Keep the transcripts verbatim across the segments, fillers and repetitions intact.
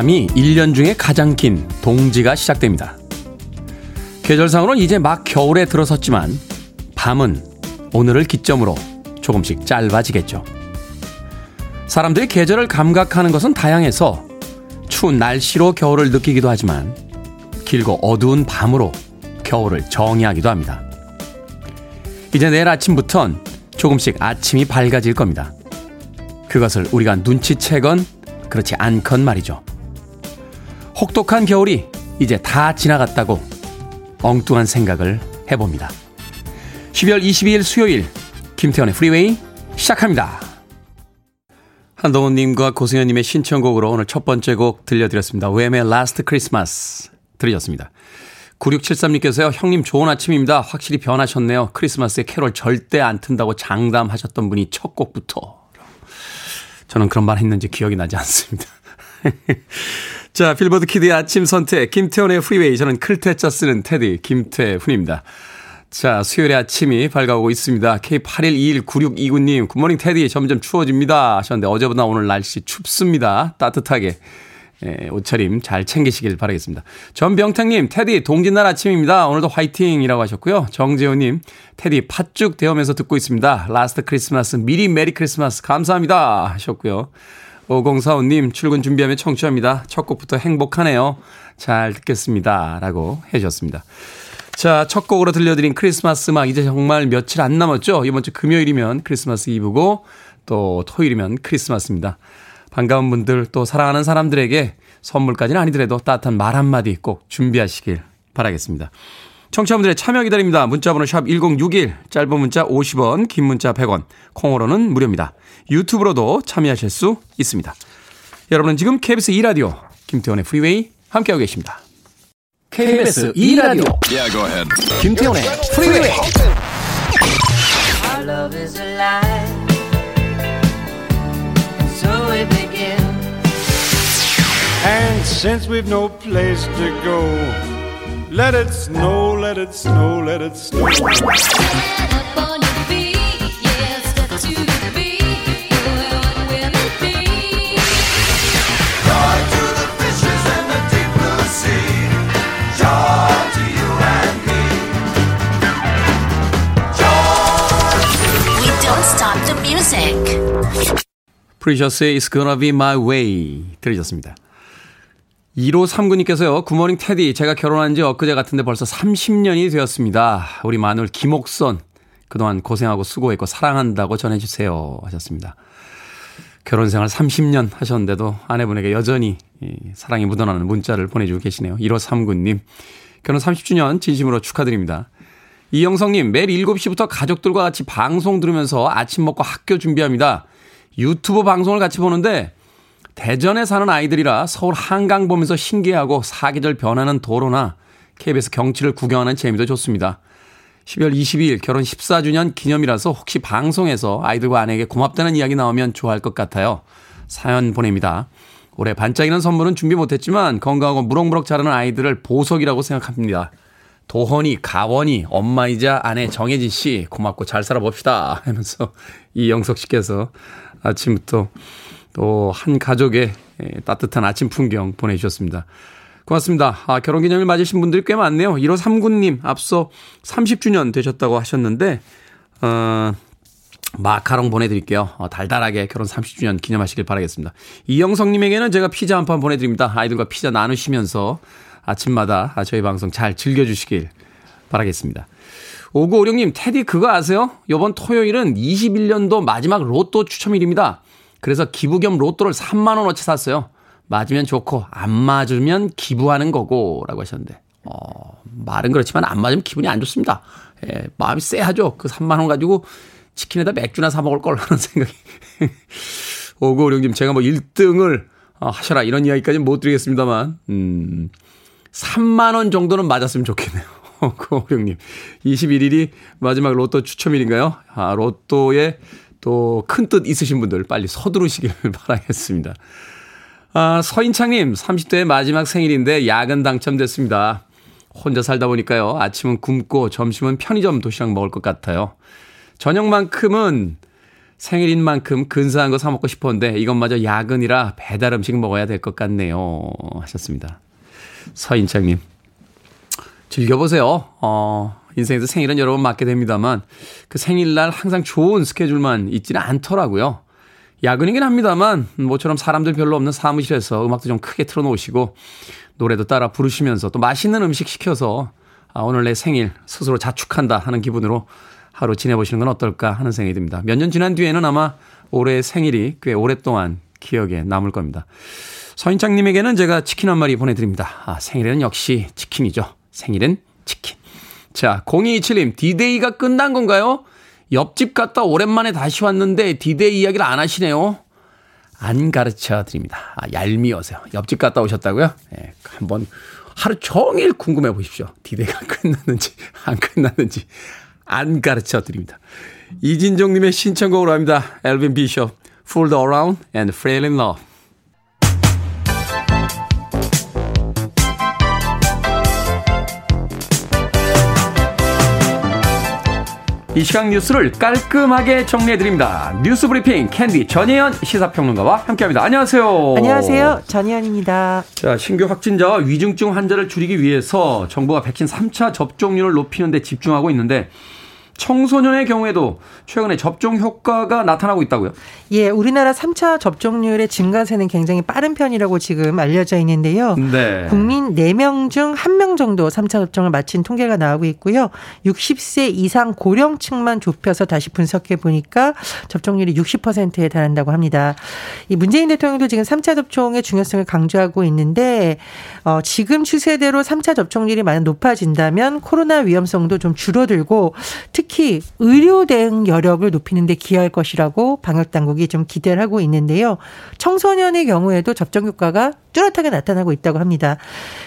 밤이 일 년 중에 가장 긴 동지가 시작됩니다. 계절상으로는 이제 막 겨울에 들어섰지만 밤은 오늘을 기점으로 조금씩 짧아지겠죠. 사람들이 계절을 감각하는 것은 다양해서 추운 날씨로 겨울을 느끼기도 하지만 길고 어두운 밤으로 겨울을 정의하기도 합니다. 이제 내일 아침부턴 조금씩 아침이 밝아질 겁니다. 그것을 우리가 눈치채건 그렇지 않건 말이죠. 혹독한 겨울이 이제 다 지나갔다고 엉뚱한 생각을 해봅니다. 십이월 이십이일 수요일 김태현의 프리웨이 시작합니다. 한동훈님과 고승현님의 신청곡으로 오늘 첫 번째 곡 들려드렸습니다. 웸의 라스트 크리스마스 들으셨습니다. 구육칠삼님께서요. 형님 좋은 아침입니다. 확실히 변하셨네요. 크리스마스에 캐롤 절대 안 튼다고 장담하셨던 분이 첫 곡부터. 저는 그런 말 했는지 기억이 나지 않습니다. 자, 빌보드 키드의 아침 선택 김태훈의 프리웨이. 저는 클테짜 쓰는 테디 김태훈입니다. 자, 수요일의 아침이 밝아오고 있습니다. 케이 팔일이일구육이구님 굿모닝 테디. 점점 추워집니다 하셨는데 어제보다 오늘 날씨 춥습니다. 따뜻하게 예, 옷차림 잘 챙기시길 바라겠습니다. 전병태님 테디 동짓날 아침입니다. 오늘도 화이팅이라고 하셨고요. 정재훈님 테디 팥죽 데우면서 듣고 있습니다. 라스트 크리스마스 미리 메리 크리스마스 감사합니다 하셨고요. 오공사원님 출근 준비하며 청취합니다. 첫 곡부터 행복하네요. 잘 듣겠습니다 라고 해주셨습니다. 자, 첫 곡으로 들려드린 크리스마스 음악 이제 정말 며칠 안 남았죠. 이번 주 금요일이면 크리스마스 이브고 또 토요일이면 크리스마스입니다. 반가운 분들 또 사랑하는 사람들에게 선물까지는 아니더라도 따뜻한 말 한마디 꼭 준비하시길 바라겠습니다. 청취자분들의 참여 기다립니다. 문자번호 샵 일공육일 짧은 문자 오십 원 긴 문자 백 원 콩으로는 무료입니다. 유튜브로도 참여하실 수 있습니다. 여러분은 지금 케이비에스 이 라디오 김태원의 프리웨이 함께하고 계십니다. 케이비에스 이 라디오 yeah, go ahead. 김태원의 프리웨이. Our love is alive. So it begins. And since we've no place to go, let it snow, let it snow, let it snow. Stand up on your feet, yeah, step to the beat. Where will it be? Joy to the fishes and the deep blue sea. Joy to you and me. Joy to you. We don't stop the music. 프리셔스의 It's Gonna Be My Way 들으셨습니다. 일오삼구님께서요. 굿모닝 테디. 제가 결혼한 지 엊그제 같은데 벌써 삼십 년이 되었습니다. 우리 마눌 김옥선. 그동안 고생하고 수고했고 사랑한다고 전해주세요 하셨습니다. 결혼생활 삼십 년 하셨는데도 아내분에게 여전히 사랑이 묻어나는 문자를 보내주고 계시네요. 일오삼구님. 결혼 삼십 주년 진심으로 축하드립니다. 이영성님. 매일 일곱 시부터 가족들과 같이 방송 들으면서 아침 먹고 학교 준비합니다. 유튜브 방송을 같이 보는데 대전에 사는 아이들이라 서울 한강 보면서 신기해하고 사계절 변하는 도로나 케이비에스 경치를 구경하는 재미도 좋습니다. 십이월 이십이일 결혼 십사 주년 기념이라서 혹시 방송에서 아이들과 아내에게 고맙다는 이야기 나오면 좋아할 것 같아요. 사연 보냅니다. 올해 반짝이는 선물은 준비 못했지만 건강하고 무럭무럭 자라는 아이들을 보석이라고 생각합니다. 도헌이, 가원이, 엄마이자 아내 정혜진 씨 고맙고 잘 살아봅시다 하면서 이영석 씨께서 아침부터 또 한 가족의 따뜻한 아침 풍경 보내주셨습니다. 고맙습니다. 아, 결혼기념일 맞으신 분들이 꽤 많네요. 일오삼구님 앞서 삼십 주년 되셨다고 하셨는데 어, 마카롱 보내드릴게요. 어, 달달하게 결혼 삼십 주년 기념하시길 바라겠습니다. 이영성님에게는 제가 피자 한 판 보내드립니다. 아이들과 피자 나누시면서 아침마다 저희 방송 잘 즐겨주시길 바라겠습니다. 오구오육님 테디 그거 아세요? 이번 토요일은 이십일 년도 마지막 로또 추첨일입니다. 그래서 기부 겸 로또를 삼만 원어치 샀어요. 맞으면 좋고 안 맞으면 기부하는 거고 라고 하셨는데 어, 말은 그렇지만 안 맞으면 기분이 안 좋습니다. 예, 마음이 쎄하죠. 그 삼만 원 가지고 치킨에다 맥주나 사 먹을 걸 하는 생각이. 오구오육님 제가 뭐 일 등을 어, 하셔라 이런 이야기까지는 못 드리겠습니다만 음, 삼만 원 정도는 맞았으면 좋겠네요. 고호령님 이십일 일이 마지막 로또 추첨일인가요? 아, 로또에 또 큰 뜻 있으신 분들 빨리 서두르시길 바라겠습니다. 아, 서인창님 삼십 대의 마지막 생일인데 야근 당첨됐습니다. 혼자 살다 보니까요. 아침은 굶고 점심은 편의점 도시락 먹을 것 같아요. 저녁만큼은 생일인 만큼 근사한 거 사 먹고 싶었는데 이것마저 야근이라 배달 음식 먹어야 될 것 같네요. 하셨습니다. 서인창님. 즐겨보세요. 어, 인생에서 생일은 여러 번 맞게 됩니다만 그 생일날 항상 좋은 스케줄만 있지는 않더라고요. 야근이긴 합니다만 모처럼 사람들 별로 없는 사무실에서 음악도 좀 크게 틀어놓으시고 노래도 따라 부르시면서 또 맛있는 음식 시켜서 아, 오늘 내 생일 스스로 자축한다 하는 기분으로 하루 지내보시는 건 어떨까 하는 생각이 듭니다. 몇 년 지난 뒤에는 아마 올해의 생일이 꽤 오랫동안 기억에 남을 겁니다. 서인창님에게는 제가 치킨 한 마리 보내드립니다. 아, 생일에는 역시 치킨이죠. 생일엔 치킨. 자, 공이이칠님 디데이가 끝난 건가요? 옆집 갔다 오랜만에 다시 왔는데 디데이 이야기를 안 하시네요. 안 가르쳐 드립니다. 아, 얄미워서요. 옆집 갔다 오셨다고요? 네, 한번 하루 종일 궁금해 보십시오. 디데이가 끝났는지 안 끝났는지 안 가르쳐 드립니다. 이진종님의 신청곡으로 합니다. 엘빈 비숍, Fooled Around and Frail in Love. 이 시각 뉴스를 깔끔하게 정리해드립니다. 뉴스 브리핑 캔디 전혜연 시사평론가와 함께합니다. 안녕하세요. 안녕하세요. 전혜연입니다. 자, 신규 확진자와 위중증 환자를 줄이기 위해서 정부가 백신 삼 차 접종률을 높이는 데 집중하고 있는데 청소년의 경우에도 최근에 접종 효과가 나타나고 있다고요? 예, 우리나라 삼 차 접종률의 증가세는 굉장히 빠른 편이라고 지금 알려져 있는데요. 네. 국민 네 명 중 한 명 정도 삼 차 접종을 마친 통계가 나오고 있고요. 육십 세 이상 고령층만 좁혀서 다시 분석해 보니까 접종률이 육십 퍼센트에 달한다고 합니다. 이 문재인 대통령도 지금 삼 차 접종의 중요성을 강조하고 있는데 어, 지금 추세대로 삼 차 접종률이 많이 높아진다면 코로나 위험성도 좀 줄어들고 특히 특히 의료 대응 여력을 높이는 데 기여할 것이라고 방역당국이 좀 기대를 하고 있는데요. 청소년의 경우에도 접종 효과가 뚜렷하게 나타나고 있다고 합니다.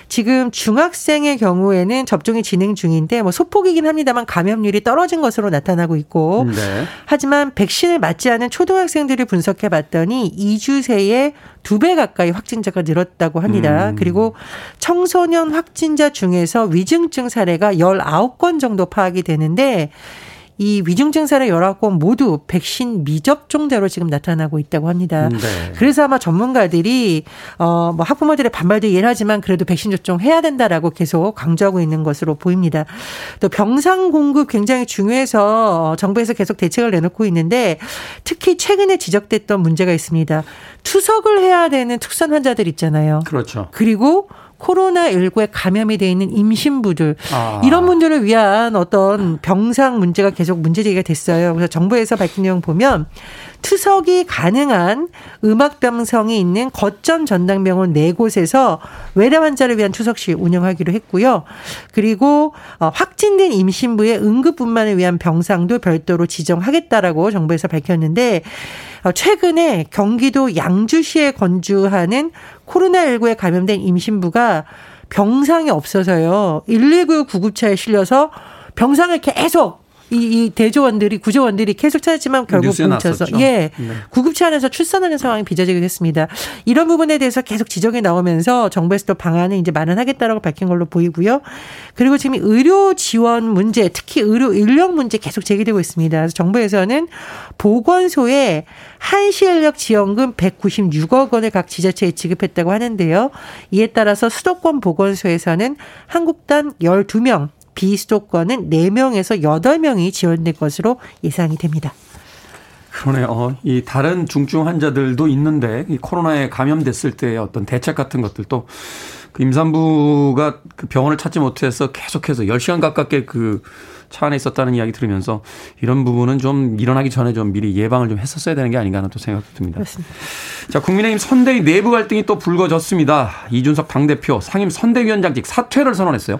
지금 중학생의 경우에는 접종이 진행 중인데 뭐 소폭이긴 합니다만 감염률이 떨어진 것으로 나타나고 있고 네. 하지만 백신을 맞지 않은 초등학생들을 분석해봤더니 이 주 새에 두 배 가까이 확진자가 늘었다고 합니다. 음. 그리고 청소년 확진자 중에서 위중증 사례가 열아홉 건 정도 파악이 되는데 이 위중증 사례 열아홉 건 모두 백신 미접종자로 지금 나타나고 있다고 합니다. 네. 그래서 아마 전문가들이 어, 뭐 학부모들의 반발도 이해하지만 그래도 백신 접종해야 된다라고 계속 강조하고 있는 것으로 보입니다. 또 병상 공급 굉장히 중요해서 정부에서 계속 대책을 내놓고 있는데 특히 최근에 지적됐던 문제가 있습니다. 투석을 해야 되는 특수한 환자들 있잖아요. 그렇죠. 그리고 코로나십구에 감염이 되어 있는 임신부들 아. 이런 분들을 위한 어떤 병상 문제가 계속 문제제기가 됐어요. 그래서 정부에서 밝힌 내용 보면 투석이 가능한 음압병성이 있는 거점 전담병원 네 곳에서 외래 환자를 위한 투석실 운영하기로 했고요. 그리고 확진된 임신부의 응급분만을 위한 병상도 별도로 지정하겠다라고 정부에서 밝혔는데 최근에 경기도 양주시에 거주하는 코로나십구에 감염된 임신부가 병상이 없어서요. 일일구 구급차에 실려서 병상을 계속 이, 이 대조원들이 구조원들이 계속 찾았지만 결국 뭉쳐서 예, 네. 구급차 안에서 출산하는 상황이 빚어지게 됐습니다. 이런 부분에 대해서 계속 지적이 나오면서 정부에서 또 방안을 이제 마련하겠다라고 밝힌 걸로 보이고요. 그리고 지금 의료 지원 문제, 특히 의료 인력 문제 계속 제기되고 있습니다. 그래서 정부에서는 보건소에 한시인력 지원금 백구십육억 원을 각 지자체에 지급했다고 하는데요. 이에 따라서 수도권 보건소에서는 한국당 열두 명 비수도권은 네 명에서 여덟 명이 지원될 것으로 예상이 됩니다. 그러네요. 이 다른 중증 환자들도 있는데 이 코로나에 감염됐을 때의 어떤 대책 같은 것들도 그 임산부가 그 병원을 찾지 못해서 계속해서 열 시간 가깝게 그 차 안에 있었다는 이야기 들으면서 이런 부분은 좀 일어나기 전에 좀 미리 예방을 좀 했었어야 되는 게 아닌가 하는 또 생각도 듭니다. 그렇습니다. 자, 국민의힘 선대위 내부 갈등이 또 불거졌습니다. 이준석 당대표 상임 선대위원장직 사퇴를 선언했어요.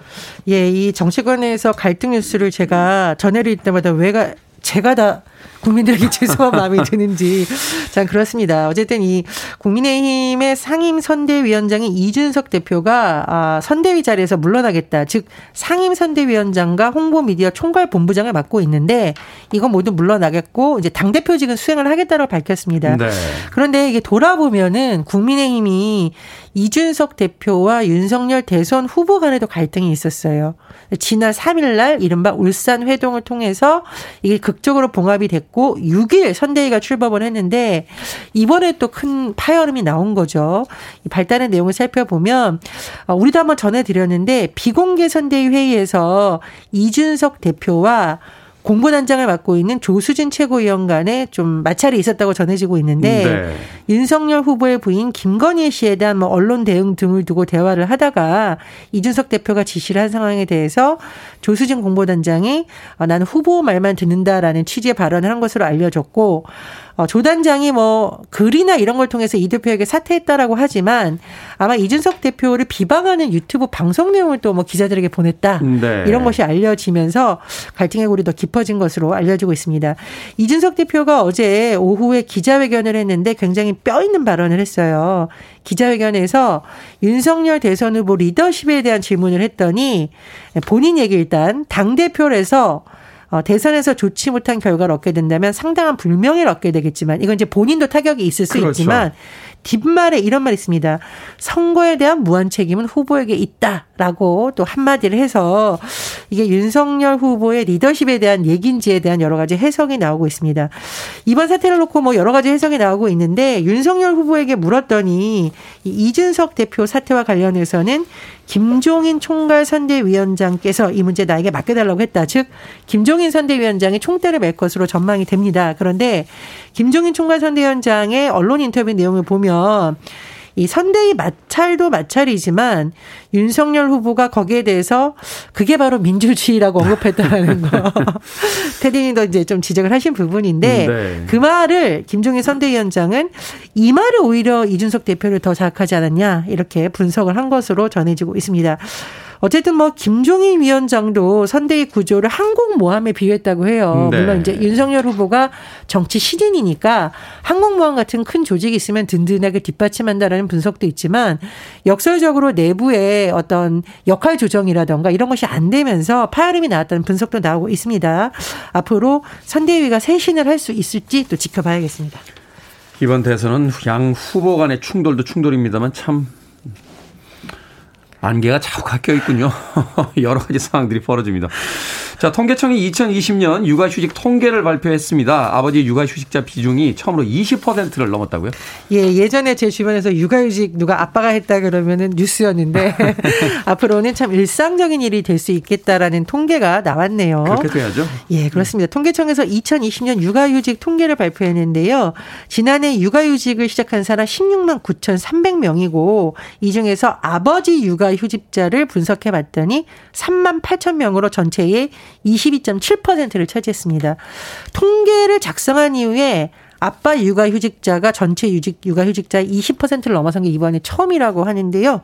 예, 이 정치권에서 갈등 뉴스를 제가 전해드릴 때마다 왜가 제가 다 국민들에게 죄송한 마음이 드는지 참 그렇습니다. 어쨌든 이 국민의힘의 상임선대위원장인 이준석 대표가 선대위 자리에서 물러나겠다. 즉 상임선대위원장과 홍보미디어 총괄본부장을 맡고 있는데 이건 모두 물러나겠고 이제 당대표직은 수행을 하겠다고 밝혔습니다. 네. 그런데 이게 돌아보면은 국민의힘이 이준석 대표와 윤석열 대선 후보 간에도 갈등이 있었어요. 지난 삼 일 날 이른바 울산 회동을 통해서 이게 극적으로 봉합이 됐고 육 일 선대위가 출범을 했는데 이번에 또 큰 파열음이 나온 거죠. 발단의 내용을 살펴보면 우리도 한번 전해드렸는데 비공개 선대위 회의에서 이준석 대표와 공보단장을 맡고 있는 조수진 최고위원 간에 좀 마찰이 있었다고 전해지고 있는데 네. 윤석열 후보의 부인 김건희 씨에 대한 뭐 언론 대응 등을 두고 대화를 하다가 이준석 대표가 지시를 한 상황에 대해서 조수진 공보단장이 나는 후보 말만 듣는다라는 취지의 발언을 한 것으로 알려졌고 조 단장이 뭐 글이나 이런 걸 통해서 이 대표에게 사퇴했다라고 하지만 아마 이준석 대표를 비방하는 유튜브 방송 내용을 또 뭐 기자들에게 보냈다. 네. 이런 것이 알려지면서 갈등의 골이 더 깊어진 것으로 알려지고 있습니다. 이준석 대표가 어제 오후에 기자회견을 했는데 굉장히 뼈 있는 발언을 했어요. 기자회견에서 윤석열 대선 후보 리더십에 대한 질문을 했더니 본인 얘기 일단 당대표라서 대선에서 좋지 못한 결과를 얻게 된다면 상당한 불명예를 얻게 되겠지만 이건 이제 본인도 타격이 있을 수 그렇죠. 있지만 뒷말에 이런 말이 있습니다. 선거에 대한 무한 책임은 후보에게 있다라고 또 한마디를 해서 이게 윤석열 후보의 리더십에 대한 얘기인지에 대한 여러 가지 해석이 나오고 있습니다. 이번 사태를 놓고 뭐 여러 가지 해석이 나오고 있는데 윤석열 후보에게 물었더니 이 이준석 대표 사태와 관련해서는 김종인 총괄 선대위원장께서 이 문제 나에게 맡겨달라고 했다. 즉 김종인 선대위원장이 총대를 맬 것으로 전망이 됩니다. 그런데 김종인 총괄 선대위원장의 언론 인터뷰 내용을 보면 이 선대위 마찰도 마찰이지만 윤석열 후보가 거기에 대해서 그게 바로 민주주의라고 언급했다라는 거. 테디님도 이제 좀 지적을 하신 부분인데 네. 그 말을 김종인 선대위원장은 이 말을 오히려 이준석 대표를 더 자극하지 않았냐 이렇게 분석을 한 것으로 전해지고 있습니다. 어쨌든 뭐 김종인 위원장도 선대위 구조를 항공모함에 비유했다고 해요. 네. 물론 이제 윤석열 후보가 정치 신인이니까 항공모함 같은 큰 조직이 있으면 든든하게 뒷받침한다라는 분석도 있지만 역설적으로 내부의 어떤 역할 조정이라든가 이런 것이 안 되면서 파열음이 나왔다는 분석도 나오고 있습니다. 앞으로 선대위가 쇄신을 할 수 있을지 또 지켜봐야겠습니다. 이번 대선은 양 후보 간의 충돌도 충돌입니다만 참. 안개가 자욱하게 껴있군요. 여러 가지 상황들이 벌어집니다. 자, 통계청이 이천이십 년 육아휴직 통계를 발표했습니다. 아버지 육아휴직자 비중이 처음으로 이십 퍼센트를 넘었다고요? 예, 예전에 제 주변에서 육아휴직 누가 아빠가 했다 그러면은 뉴스였는데 앞으로는 참 일상적인 일이 될 수 있겠다라는 통계가 나왔네요. 그렇게 돼야죠. 예, 그렇습니다. 통계청에서 이천이십 년 육아휴직 통계를 발표했는데요. 지난해 육아휴직을 시작한 사람 십육만 구천삼백 명이고 이 중에서 아버지 육아휴직자를 분석해봤더니 삼만 팔천 명으로 전체의 이십이 점 칠 퍼센트를 차지했습니다. 통계를 작성한 이후에 아빠 육아휴직자가 전체 유직, 육아휴직자의 이십 퍼센트를 넘어선 게 이번에 처음이라고 하는데요.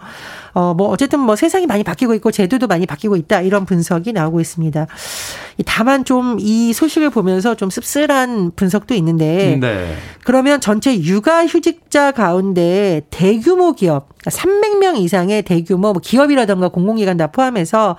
어, 뭐 어쨌든 뭐 세상이 많이 바뀌고 있고 제도도 많이 바뀌고 있다 이런 분석이 나오고 있습니다. 다만 좀 이 소식을 보면서 좀 씁쓸한 분석도 있는데 네. 그러면 전체 육아휴직자 가운데 대규모 기업 삼백 명 이상의 대규모 기업이라든가 공공기관 다 포함해서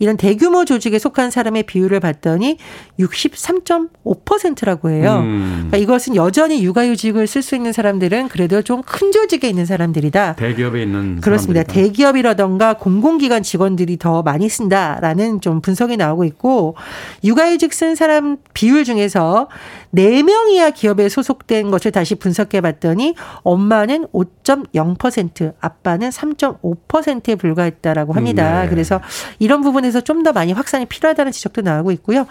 이런 대규모 조직에 속한 사람의 비율을 봤더니 육십삼 점 오 퍼센트라고 해요. 음. 그러니까 이것은 여전히 육아휴직을 쓸 수 있는 사람들은 그래도 좀 큰 조직에 있는 사람들이다. 대기업에 있는 그렇습니다. 사람들이다. 대기업이라든가 공공기관 직원들이 더 많이 쓴다라는 좀 분석이 나오고 있고 육아휴직 쓴 사람 비율 중에서 네 명 이하 기업에 소속된 것을 다시 분석해봤더니 엄마는 오 점 영 퍼센트 아빠는 삼 점 오 퍼센트에 불과했다라고 합니다. 네. 그래서 이런 부분에서 좀 더 많이 확산이 필요하다는 지적도 나오고 있고요.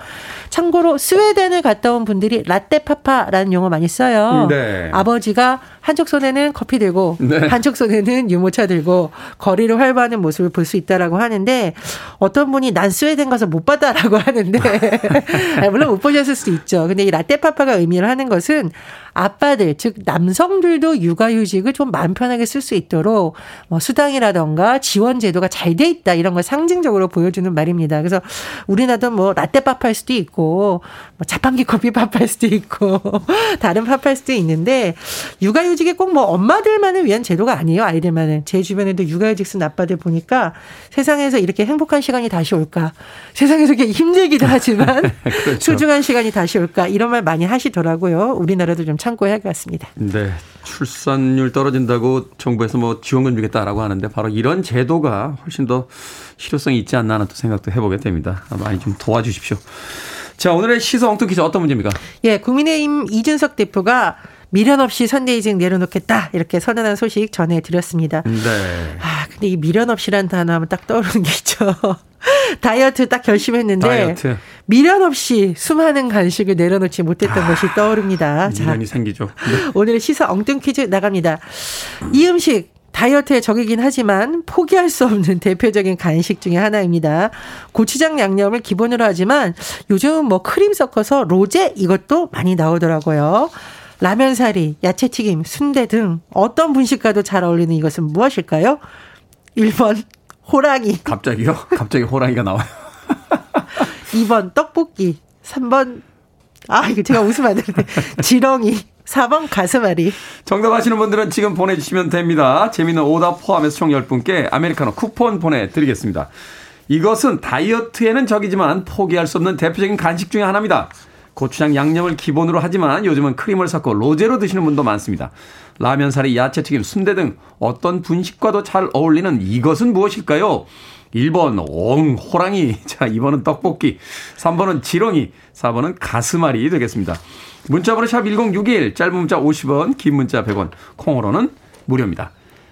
참고로 스웨덴을 갔다 온 분들이 라떼파파라는 용어 많이 써요. 네. 아버지가 한쪽 손에는 커피 들고 네. 한쪽 손에는 유모차 들고 거리를 활보하는 모습을 볼 수 있다라고 하는데 어떤 분이 난 스웨덴 가서 못 봤다라고 하는데 물론 못 보셨을 수도 있죠. 근데 이 라떼파파가 의미를 하는 것은 아빠들, 즉 남성들도 육아휴직을 좀 마음 편하게 쓸 수 있도록 뭐 수당이라든가 지원 제도가 잘 돼 있다, 이런 걸 상징적으로 보여주는 말입니다. 그래서 우리나라도 뭐 라떼밥 할 수도 있고 뭐 자판기 커피밥 할 수도 있고 다른 밥 할 수도 있는데, 육아휴직이 꼭 뭐 엄마들만을 위한 제도가 아니에요. 아이들만은. 제 주변에도 육아휴직 쓴 아빠들 보니까 세상에서 이렇게 행복한 시간이 다시 올까, 세상에서 이렇게 힘들기도 하지만 그렇죠. 소중한 시간이 다시 올까, 이런 말 많이 하시더라고요. 우리나라도 좀 참고해야 할 것 같습니다. 네, 출산율 떨어진다고 정부에서 뭐 지원금 주겠다라고 하는데 바로 이런 제도가 훨씬 더 실효성이 있지 않나 하는 또 생각도 해보게 됩니다. 많이 좀 도와주십시오. 자, 오늘의 시사 엉뚱 퀴즈 어떤 문제입니까? 예, 국민의힘 이준석 대표가 미련 없이 선대위직 내려놓겠다, 이렇게 선언한 소식 전해드렸습니다. 네. 아, 근데 이 미련 없이란 단어 하면 딱 떠오르는 게 있죠. 다이어트 딱 결심했는데 다이어트. 미련 없이 수많은 간식을 내려놓지 못했던 아, 것이 떠오릅니다. 미련이 자, 생기죠. 네. 오늘의 시사 엉뚱 퀴즈 나갑니다. 이 음식 다이어트의 적이긴 하지만 포기할 수 없는 대표적인 간식 중에 하나입니다. 고추장 양념을 기본으로 하지만 요즘은 뭐 크림 섞어서 로제, 이것도 많이 나오더라고요. 라면사리, 야채튀김, 순대 등 어떤 분식과도 잘 어울리는 이것은 무엇일까요? 일 번 호랑이. 갑자기요? 갑자기 호랑이가 나와요. 이 번 떡볶이. 삼 번, 아 이거 제가 웃으면 안 되는데, 지렁이. 사 번 가슴앓이. 정답 아시는 분들은 지금 보내주시면 됩니다. 재미있는 오답 포함해서 총 열 분께 아메리카노 쿠폰 보내드리겠습니다. 이것은 다이어트에는 적이지만 포기할 수 없는 대표적인 간식 중에 하나입니다. 고추장 양념을 기본으로 하지만 요즘은 크림을 섞고 로제로 드시는 분도 많습니다. 라면, 사리, 야채튀김, 순대 등 어떤 분식과도 잘 어울리는 이것은 무엇일까요? 일 번 옹, 호랑이. 자, 이 번은 떡볶이. 삼 번은 지렁이. 사 번은 가슴알이 되겠습니다. 문자번호 샵 일공육일, 짧은 문자 오십 원, 긴 문자 백 원, 콩으로는 무료입니다.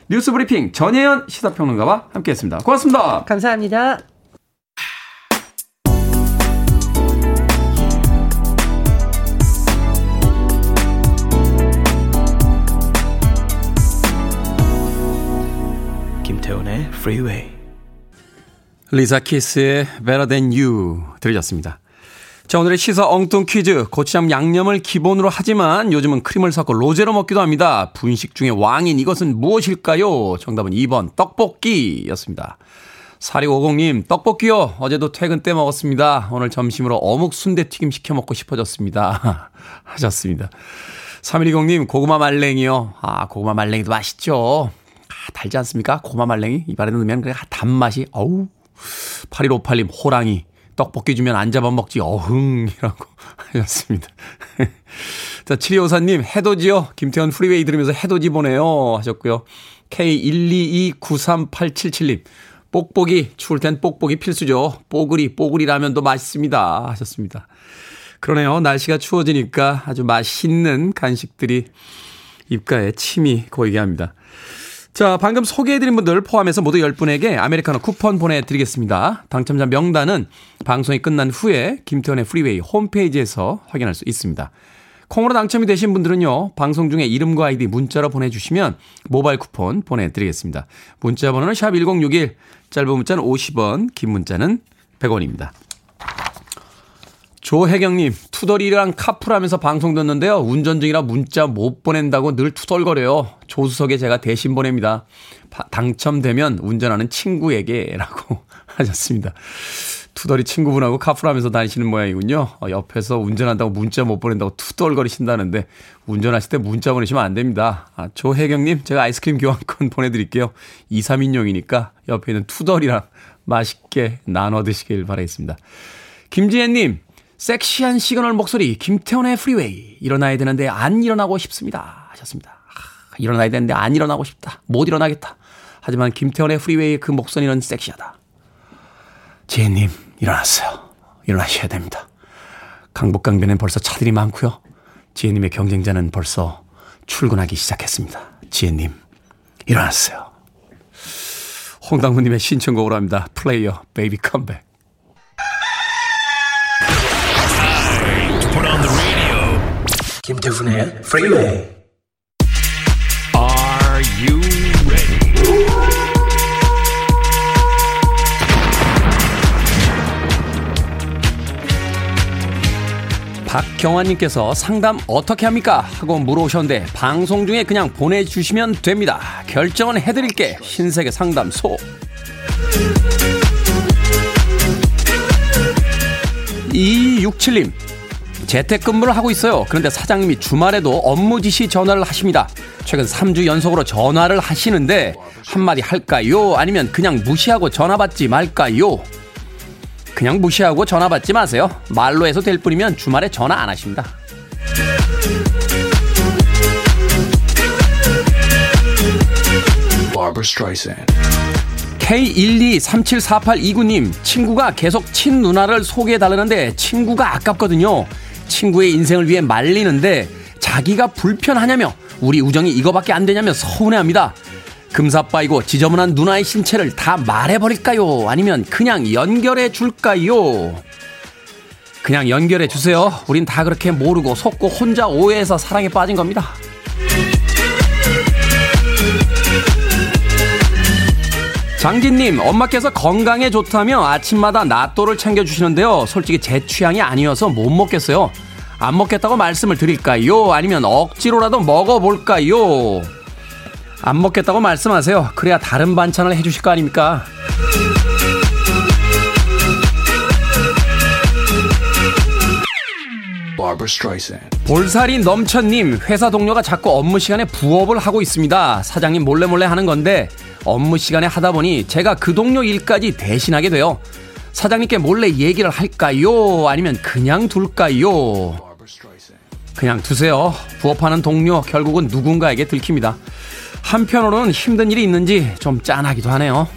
뉴스 브리핑 전혜연 시사평론가와 함께했습니다. 고맙습니다. 감사합니다. 김태원의 Freeway. 리사 키스의 Better Than You 들으셨습니다. 자, 오늘의 시사 엉뚱 퀴즈. 고추장 양념을 기본으로 하지만 요즘은 크림을 섞고 로제로 먹기도 합니다. 분식 중에 왕인 이것은 무엇일까요? 정답은 이 번 떡볶이였습니다. 사리오공님, 떡볶이요. 어제도 퇴근 때 먹었습니다. 오늘 점심으로 어묵 순대튀김 시켜 먹고 싶어졌습니다. 하셨습니다. 삼일이공님, 고구마 말랭이요. 아, 고구마 말랭이도 맛있죠. 아, 달지 않습니까? 고구마 말랭이. 입안에 넣으면 그냥 단맛이. 어우. 팔일오팔님, 호랑이. 떡볶이 주면 안 잡아먹지, 어흥이라고 하셨습니다. 자, 칠이오사님, 해돋이요. 김태현 프리웨이 들으면서 해돋이 보내요. 하셨고요. 케이 일이이구삼팔칠칠님, 뽁뽁이. 추울 땐 뽁뽁이 필수죠. 뽀글이, 뽀글이 라면도 맛있습니다. 하셨습니다. 그러네요. 날씨가 추워지니까 아주 맛있는 간식들이 입가에 침이 고이게 합니다. 자, 방금 소개해드린 분들 포함해서 모두 열 분에게 아메리카노 쿠폰 보내드리겠습니다. 당첨자 명단은 방송이 끝난 후에 김태현의 프리웨이 홈페이지에서 확인할 수 있습니다. 콩으로 당첨이 되신 분들은요, 방송 중에 이름과 아이디 문자로 보내주시면 모바일 쿠폰 보내드리겠습니다. 문자 번호는 샵일공육일, 짧은 문자는 오십 원, 긴 문자는 백 원입니다. 조혜경님, 투덜이랑 카풀하면서 방송 듣는데요. 운전 중이라 문자 못 보낸다고 늘 투덜거려요. 조수석에 제가 대신 보냅니다. 바, 당첨되면 운전하는 친구에게라고 하셨습니다. 투덜이 친구분하고 카풀하면서 다니시는 모양이군요. 옆에서 운전한다고 문자 못 보낸다고 투덜거리신다는데 운전하실 때 문자 보내시면 안 됩니다. 아, 조혜경님, 제가 아이스크림 교환권 보내드릴게요. 이, 삼인용이니까 옆에 있는 투덜이랑 맛있게 나눠 드시길 바라겠습니다. 김지혜님, 섹시한 시그널 목소리 김태원의 프리웨이. 일어나야 되는데 안 일어나고 싶습니다. 하셨습니다. 아, 일어나야 되는데 안 일어나고 싶다. 못 일어나겠다. 하지만 김태원의 프리웨이의 그 목소리는 섹시하다. 지혜님, 일어났어요. 일어나셔야 됩니다. 강북강변엔 벌써 차들이 많고요. 지혜님의 경쟁자는 벌써 출근하기 시작했습니다. 지혜님, 일어났어요. 홍당무님의 신청곡으로 합니다. 플레이어 베이비 컴백. 김태훈의 Freeway. Are you ready? 박경환님께서 상담 어떻게 합니까? 하고 물어오셨는데 방송 중에 그냥 보내주시면 됩니다. 결정은 해드릴게. 신세계 상담소. 이백육십칠님 재택근무를 하고 있어요. 그런데 사장님이 주말에도 업무 지시 전화를 하십니다. 최근 삼 주 연속으로 전화를 하시는데 한마디 할까요? 아니면 그냥 무시하고 전화 받지 말까요? 그냥 무시하고 전화 받지 마세요. 말로 해서 될 뿐이면 주말에 전화 안 하십니다. 케이 일이삼칠사팔이구님 친구가 계속 친 누나를 소개해달라는데 친구가 아깝거든요. 친구의 인생을 위해 말리는데 자기가 불편하냐며 우리 우정이 이거밖에 안 되냐며 서운해합니다. 금사빠이고 지저분한 누나의 신체를 다 말해버릴까요? 아니면 그냥 연결해 줄까요? 그냥 연결해 주세요. 우린 다 그렇게 모르고 속고 혼자 오해해서 사랑에 빠진 겁니다. 장진님, 엄마께서 건강에 좋다며 아침마다 낫또를 챙겨주시는데요. 솔직히 제 취향이 아니어서 못 먹겠어요. 안 먹겠다고 말씀을 드릴까요? 아니면 억지로라도 먹어볼까요? 안 먹겠다고 말씀하세요. 그래야 다른 반찬을 해주실 거 아닙니까? 볼살이 넘쳐님, 회사 동료가 자꾸 업무 시간에 부업을 하고 있습니다. 사장님 몰래 몰래 하는 건데 업무 시간에 하다 보니 제가 그 동료 일까지 대신하게 돼요. 사장님께 몰래 얘기를 할까요? 아니면 그냥 둘까요? 그냥 두세요. 부업하는 동료 결국은 누군가에게 들킵니다. 한편으로는 힘든 일이 있는지 좀 짠하기도 하네요.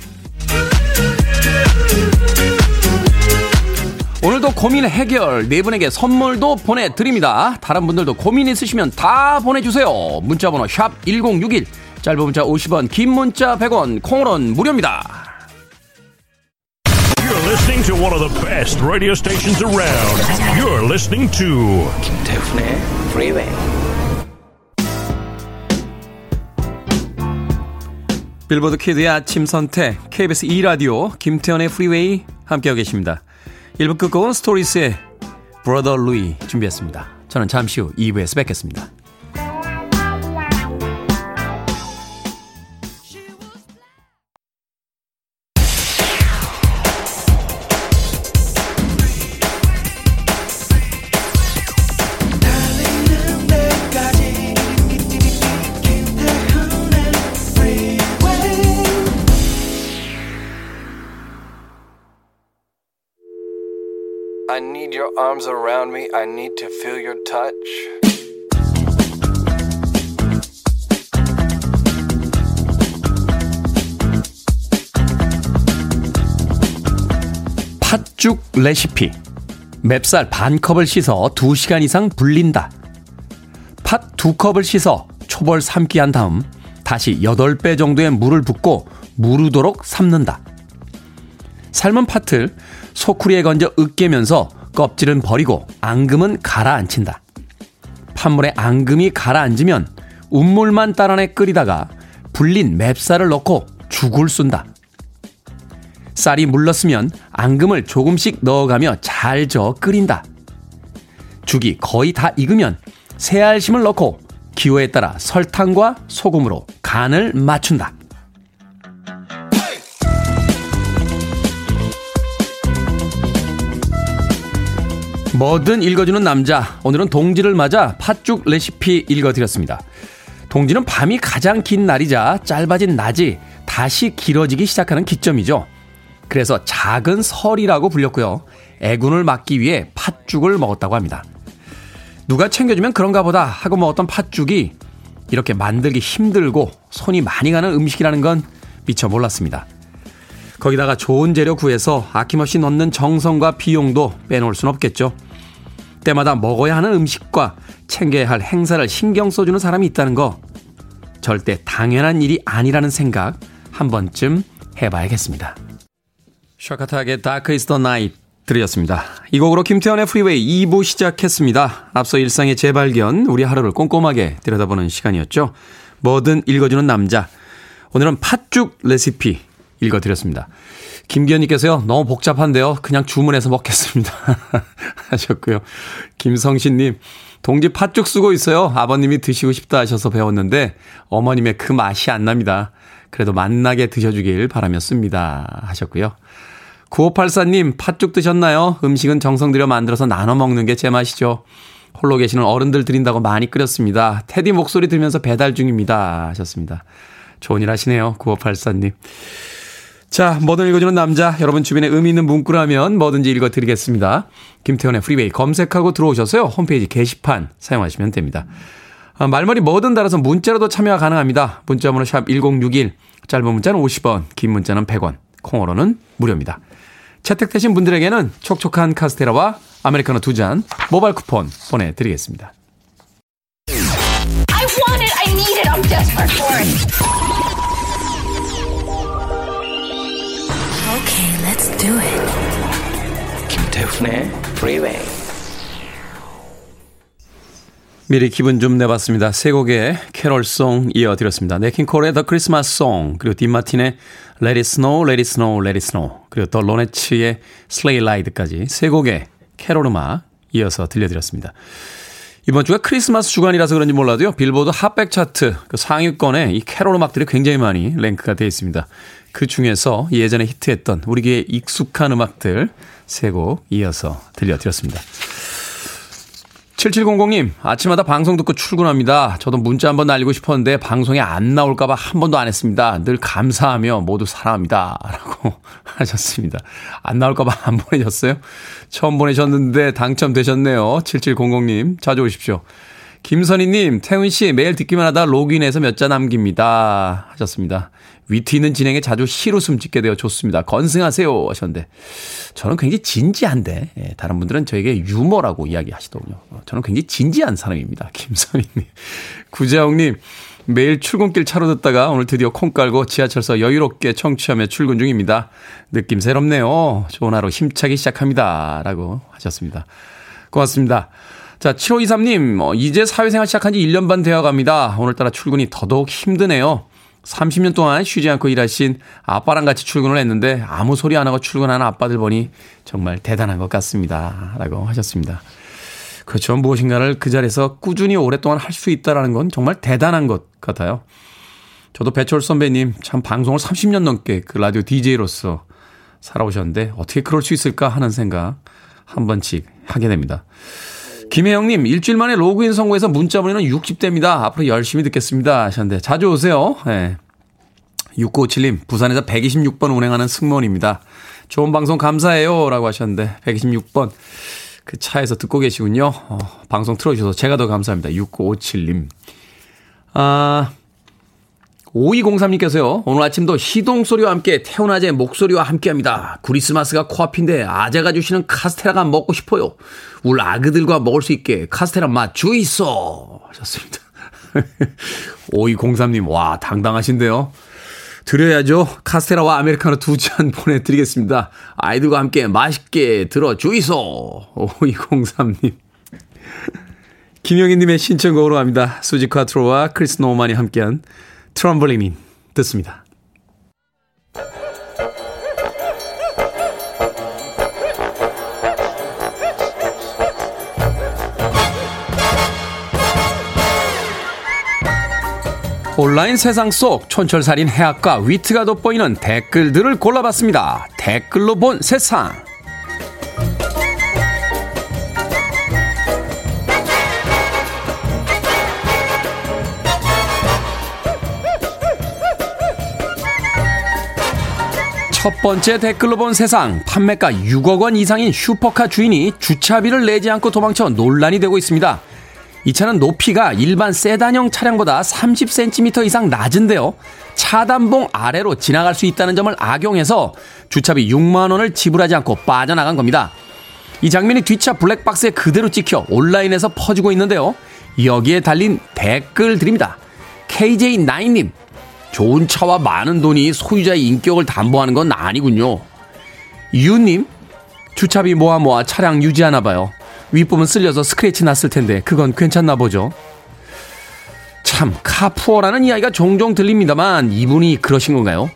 오늘도 고민 해결 네 분에게 선물도 보내드립니다. 다른 분들도 고민 있으시면 다 보내주세요. 문자번호 샵 일공육일, 짧은 문자 오십 원, 긴 문자 백 원, 콩으로는 무료입니다. You're listening to one of the best radio stations around. You're listening to 김태훈의 Freeway. 빌보드 키드의 아침 선택 케이비에스 이 라디오 김태현의 프리웨이 함께하고 계십니다. 일 부 끝곡은 스토리스의 브라더 루이 준비했습니다. 저는 잠시 후 이 부에서 뵙겠습니다. I need your arms around me. I need to feel your touch. 팥죽 레시피. 맵쌀 반 컵을 씻어 두 시간 이상 불린다. 팥 두 컵을 씻어 초벌 삶기 한 다음 다시 여덟 배 정도의 물을 붓고 무르도록 삶는다. 삶은 팥을 소쿠리에 건져 으깨면서 껍질은 버리고 앙금은 가라앉힌다. 팥물에 앙금이 가라앉으면 운물만 따라내 끓이다가 불린 맵쌀을 넣고 죽을 쏜다. 쌀이 물렀으면 앙금을 조금씩 넣어가며 잘 저어 끓인다. 죽이 거의 다 익으면 새알심을 넣고 기호에 따라 설탕과 소금으로 간을 맞춘다. 뭐든 읽어주는 남자, 오늘은 동지를 맞아 팥죽 레시피 읽어드렸습니다. 동지는 밤이 가장 긴 날이자 짧아진 낮이 다시 길어지기 시작하는 기점이죠. 그래서 작은 설이라고 불렸고요. 애군을 막기 위해 팥죽을 먹었다고 합니다. 누가 챙겨주면 그런가 보다 하고 먹었던 팥죽이 이렇게 만들기 힘들고 손이 많이 가는 음식이라는 건 미처 몰랐습니다. 거기다가 좋은 재료 구해서 아낌없이 넣는 정성과 비용도 빼놓을 순 없겠죠. 때마다 먹어야 하는 음식과 챙겨야 할 행사를 신경 써주는 사람이 있다는 거, 절대 당연한 일이 아니라는 생각 한 번쯤 해봐야겠습니다. 샤카타의 Dark is the Night 들으셨습니다. 이 곡으로 김태현의 프리웨이 이 부 시작했습니다. 앞서 일상의 재발견, 우리 하루를 꼼꼼하게 들여다보는 시간이었죠. 뭐든 읽어주는 남자, 오늘은 팥죽 레시피 읽어드렸습니다. 김기현님께서요, 너무 복잡한데요. 그냥 주문해서 먹겠습니다. 하셨고요. 김성신님, 동지 팥죽 쓰고 있어요. 아버님이 드시고 싶다 하셔서 배웠는데 어머님의 그 맛이 안 납니다. 그래도 맛나게 드셔주길 바라며 씁니다. 하셨고요. 구오팔사님, 팥죽 드셨나요? 음식은 정성 들여 만들어서 나눠 먹는 게 제맛이죠. 홀로 계시는 어른들 드린다고 많이 끓였습니다. 테디 목소리 들으면서 배달 중입니다. 하셨습니다. 좋은 일 하시네요. 구오팔사님. 자, 뭐든 읽어주는 남자. 여러분 주변에 의미 있는 문구라면 뭐든지 읽어드리겠습니다. 김태현의 프리웨이 검색하고 들어오셔서요. 홈페이지 게시판 사용하시면 됩니다. 아, 말머리 뭐든 달아서 문자로도 참여가 가능합니다. 문자번호 샵 일공육일, 짧은 문자는 오십 원, 긴 문자는 백 원, 콩으로는 무료입니다. 채택되신 분들에게는 촉촉한 카스테라와 아메리카노 두 잔 모바일 쿠폰 보내드리겠습니다. I want it, I need it, I'm desperate for it. Okay, let's do it. 김태훈의 프리웨이. 미리 기분 좀 내봤습니다. 세 곡의 캐롤송 이어드렸습니다. 맷 킹 콜의 The Christmas Song, 그리고 딘 마틴의 Let It Snow, Let It Snow, Let It Snow, 그리고 더 로네츠의 Sleigh Ride까지 세 곡의 캐롤 음악 이어서 들려드렸습니다. 이번 주가 크리스마스 주간이라서 그런지 몰라도요, 빌보드 핫백 차트 그 상위권에 이 캐롤 음악들이 굉장히 많이 랭크가 되어 있습니다. 그 중에서 예전에 히트했던 우리 귀에 익숙한 음악들 세 곡 이어서 들려드렸습니다. 칠칠공공님, 아침마다 방송 듣고 출근합니다. 저도 문자 한번 날리고 싶었는데 방송에 안 나올까봐 한 번도 안 했습니다. 늘 감사하며 모두 사랑합니다. 라고 하셨습니다. 안 나올까봐 안 보내셨어요? 처음 보내셨는데 당첨되셨네요. 칠칠공공님, 자주 오십시오. 김선희님, 태훈씨 매일 듣기만 하다 로그인해서 몇 자 남깁니다. 하셨습니다. 위트 있는 진행에 자주 실웃음 짓게 되어 좋습니다. 건승하세요. 하셨는데 저는 굉장히 진지한데, 예, 다른 분들은 저에게 유머라고 이야기하시더군요. 저는 굉장히 진지한 사람입니다. 김선희님. 구재홍님, 매일 출근길 차로 듣다가 오늘 드디어 콩 깔고 지하철서 여유롭게 청취하며 출근 중입니다. 느낌 새롭네요. 좋은 하루 힘차게 시작합니다. 라고 하셨습니다. 고맙습니다. 자, 칠오이삼님, 이제 사회생활 시작한 지 일 년 반 되어갑니다. 오늘따라 출근이 더더욱 힘드네요. 삼십 년 동안 쉬지 않고 일하신 아빠랑 같이 출근을 했는데 아무 소리 안 하고 출근하는 아빠들 보니 정말 대단한 것 같습니다. 라고 하셨습니다. 그렇죠. 무엇인가를 그 자리에서 꾸준히 오랫동안 할 수 있다는 건 정말 대단한 것 같아요. 저도 배철 선배님, 참 방송을 삼십 년 넘게 그 라디오 디제이로서 살아오셨는데 어떻게 그럴 수 있을까 하는 생각 한 번씩 하게 됩니다. 김혜영님, 일주일 만에 로그인 선고해서 문자 보내는 육십 대입니다. 앞으로 열심히 듣겠습니다. 하셨는데 자주 오세요. 네. 육구오칠님, 부산에서 백이십육 번 운행하는 승무원입니다. 좋은 방송 감사해요. 라고 하셨는데 백이십육 번 그 차에서 듣고 계시군요. 어, 방송 틀어주셔서 제가 더 감사합니다. 육구오칠님. 아, 오이공삼님께서요. 오늘 아침도 시동 소리와 함께 태훈 아재의 목소리와 함께합니다. 크리스마스가 코앞인데 아재가 주시는 카스테라가 먹고 싶어요. 우리 아그들과 먹을 수 있게 카스테라 맛 주이소. 하셨습니다. 오이공삼님, 와, 당당하신데요. 드려야죠. 카스테라와 아메리카노 두 잔 보내드리겠습니다. 아이들과 함께 맛있게 들어 주이소. 오이공삼님. 김영희님의 신청곡으로 합니다. 수지 콰트로와 크리스 노만이 함께한 트럼블린 듣습니다. 온라인 세상 속 촌철살인 해학과 위트가 돋보이는 댓글들을 골라봤습니다. 댓글로 본 세상. 첫 번째 댓글로 본 세상. 판매가 육억 원 이상인 슈퍼카 주인이 주차비를 내지 않고 도망쳐 논란이 되고 있습니다. 이 차는 높이가 일반 세단형 차량보다 삼십 센티미터 이상 낮은데요. 차단봉 아래로 지나갈 수 있다는 점을 악용해서 주차비 육만 원을 지불하지 않고 빠져나간 겁니다. 이 장면이 뒷차 블랙박스에 그대로 찍혀 온라인에서 퍼지고 있는데요. 여기에 달린 댓글들입니다. 케이제이나인님. 좋은 차와 많은 돈이 소유자의 인격을 담보하는 건 아니군요. 유님, 주차비 모아 모아 차량 유지하나 봐요. 윗부분 쓸려서 스크래치 났을 텐데 그건 괜찮나 보죠. 참, 카푸어라는 이야기가 종종 들립니다만 이분이 그러신 건가요?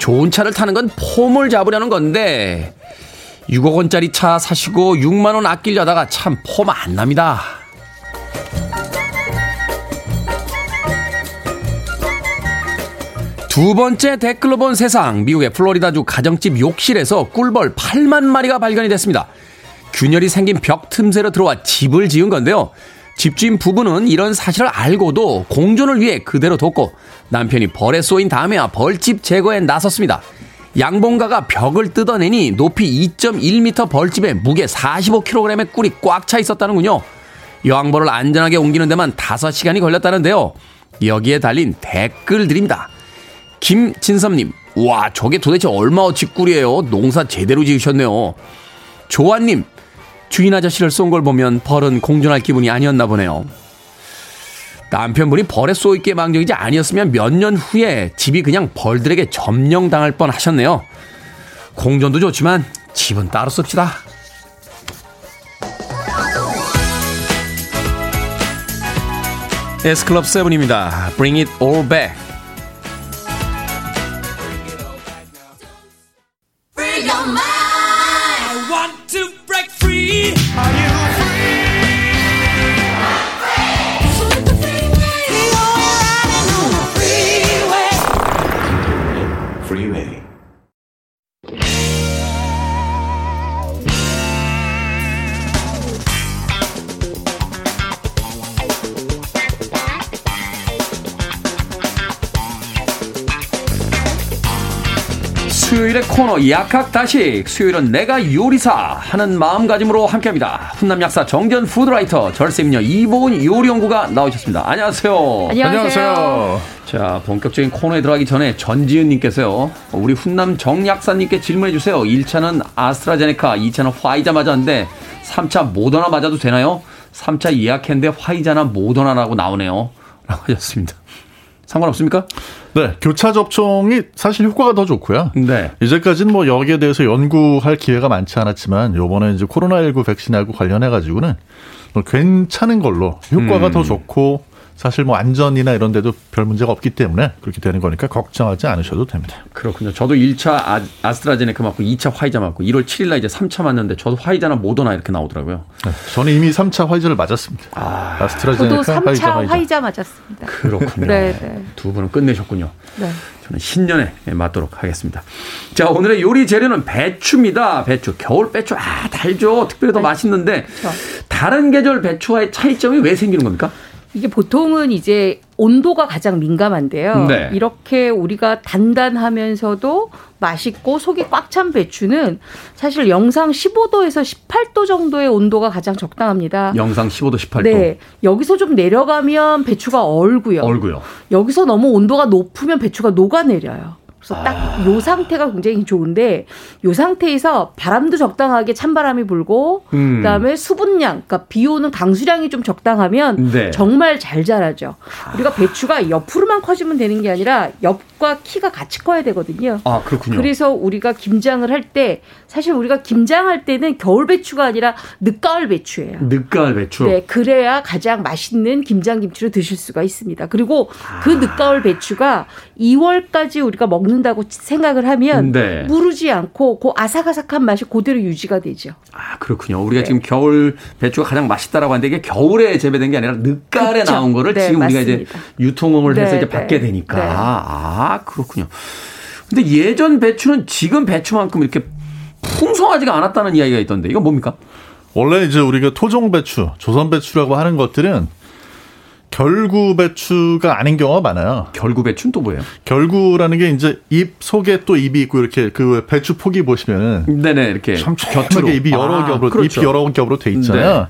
좋은 차를 타는 건 폼을 잡으려는 건데 육억 원짜리 차 사시고 육만 원 아끼려다가 참 폼 안 납니다. 두 번째 댓글로 본 세상, 미국의 플로리다주 가정집 욕실에서 꿀벌 팔만 마리가 발견이 됐습니다. 균열이 생긴 벽 틈새로 들어와 집을 지은 건데요. 집주인 부부는 이런 사실을 알고도 공존을 위해 그대로 뒀고 남편이 벌에 쏘인 다음에야 벌집 제거에 나섰습니다. 양봉가가 벽을 뜯어내니 높이 이 점 일 미터 벌집에 무게 사십오 킬로그램의 꿀이 꽉 차 있었다는군요. 여왕벌을 안전하게 옮기는 데만 다섯 시간이 걸렸다는데요. 여기에 달린 댓글들입니다. 김진섭님, 와, 저게 도대체 얼마어치 꿀이에요. 농사 제대로 지으셨네요. 조아님, 주인 아저씨를 쏜 걸 보면 벌은 공존할 기분이 아니었나 보네요. 남편분이 벌에 쏘있게 망정이지 아니었으면 몇 년 후에 집이 그냥 벌들에게 점령당할 뻔하셨네요. 공존도 좋지만 집은 따로 씁시다. S클럽 칠입니다. Bring it all back. 수요일의 코너 약학다식, 수요일은 내가 요리사 하는 마음가짐으로 함께합니다. 훈남약사 정재훈 푸드라이터, 절세미녀 이보은 요리연구가 나오셨습니다. 안녕하세요. 안녕하세요. 자, 본격적인 코너에 들어가기 전에 전지은님께서요, 우리 훈남 정약사님께 질문해주세요. 일 차는 아스트라제네카, 이 차는 화이자 맞았는데 삼 차 모더나 맞아도 되나요? 삼 차 예약했는데 화이자나 모더나라고 나오네요, 라고 하셨습니다. 상관없습니까? 네, 교차 접종이 사실 효과가 더 좋고요. 네. 이제까지는 뭐 여기에 대해서 연구할 기회가 많지 않았지만 요번에 이제 코로나십구 백신하고 관련해 가지고는 뭐 괜찮은 걸로 효과가 음. 더 좋고 사실 뭐 안전이나 이런 데도 별 문제가 없기 때문에 그렇게 되는 거니까 걱정하지 않으셔도 됩니다. 그렇군요. 저도 일 차 아, 아스트라제네카 맞고 이 차 화이자 맞고 일월 칠일 날 이제 삼 차 맞는데 저도 화이자나 모더나 이렇게 나오더라고요. 네, 저는 이미 삼 차 화이자를 맞았습니다. 아, 아스트라제네카, 저도 삼 차 화이자, 화이자. 화이자 맞았습니다. 그렇군요. 네, 네. 두 분은 끝내셨군요. 네. 저는 신년에 맞도록 하겠습니다. 자, 오늘의 요리 재료는 배추입니다. 배추. 겨울 배추. 아, 달죠. 특별히 더 맛있는데 그렇죠. 다른 계절 배추와의 차이점이 왜 생기는 겁니까? 이게 보통은 이제 온도가 가장 민감한데요. 네. 이렇게 우리가 단단하면서도 맛있고 속이 꽉 찬 배추는 사실 영상 십오 도에서 십팔 도 정도의 온도가 가장 적당합니다. 영상 십오 도, 십팔 도. 네. 여기서 좀 내려가면 배추가 얼고요. 얼고요. 여기서 너무 온도가 높으면 배추가 녹아내려요. 그래서 딱 요 상태가 굉장히 좋은데 요 상태에서 바람도 적당하게 찬바람이 불고 음. 그다음에 수분량, 그러니까 비 오는 강수량이 좀 적당하면 네. 정말 잘 자라죠. 우리가 배추가 옆으로만 커지면 되는 게 아니라 옆과 키가 같이 커야 되거든요. 아, 그렇군요. 그래서 우리가 김장을 할 때 사실 우리가 김장할 때는 겨울 배추가 아니라 늦가을 배추예요. 늦가을 배추. 네, 그래야 가장 맛있는 김장 김치를 드실 수가 있습니다. 그리고 그 늦가을 배추가 이월까지 우리가 먹는 는다고 생각을 하면 네. 무르지 않고 그 아삭아삭한 맛이 그대로 유지가 되죠. 아, 그렇군요. 우리가 네. 지금 겨울 배추가 가장 맛있다라고 하는데 이게 겨울에 재배된 게 아니라 늦가을에 그쵸? 나온 거를 네, 지금 맞습니다. 우리가 이제 유통을 네, 해서 이제 네. 받게 되니까 네. 아, 그렇군요. 근데 예전 배추는 지금 배추만큼 이렇게 풍성하지가 않았다는 이야기가 있던데 이건 뭡니까? 원래 이제 우리가 토종 배추, 조선 배추라고 하는 것들은 결구 배추가 아닌 경우가 많아요. 결구 배추는 또 뭐예요? 결구라는 게 이제 잎 속에 또 잎이 있고 이렇게 그 배추 포기 보시면은 네네 이렇게 참 곁으로 잎이 여러 아, 겹으로 그렇죠. 잎이 여러 겹으로 돼 있잖아요. 네.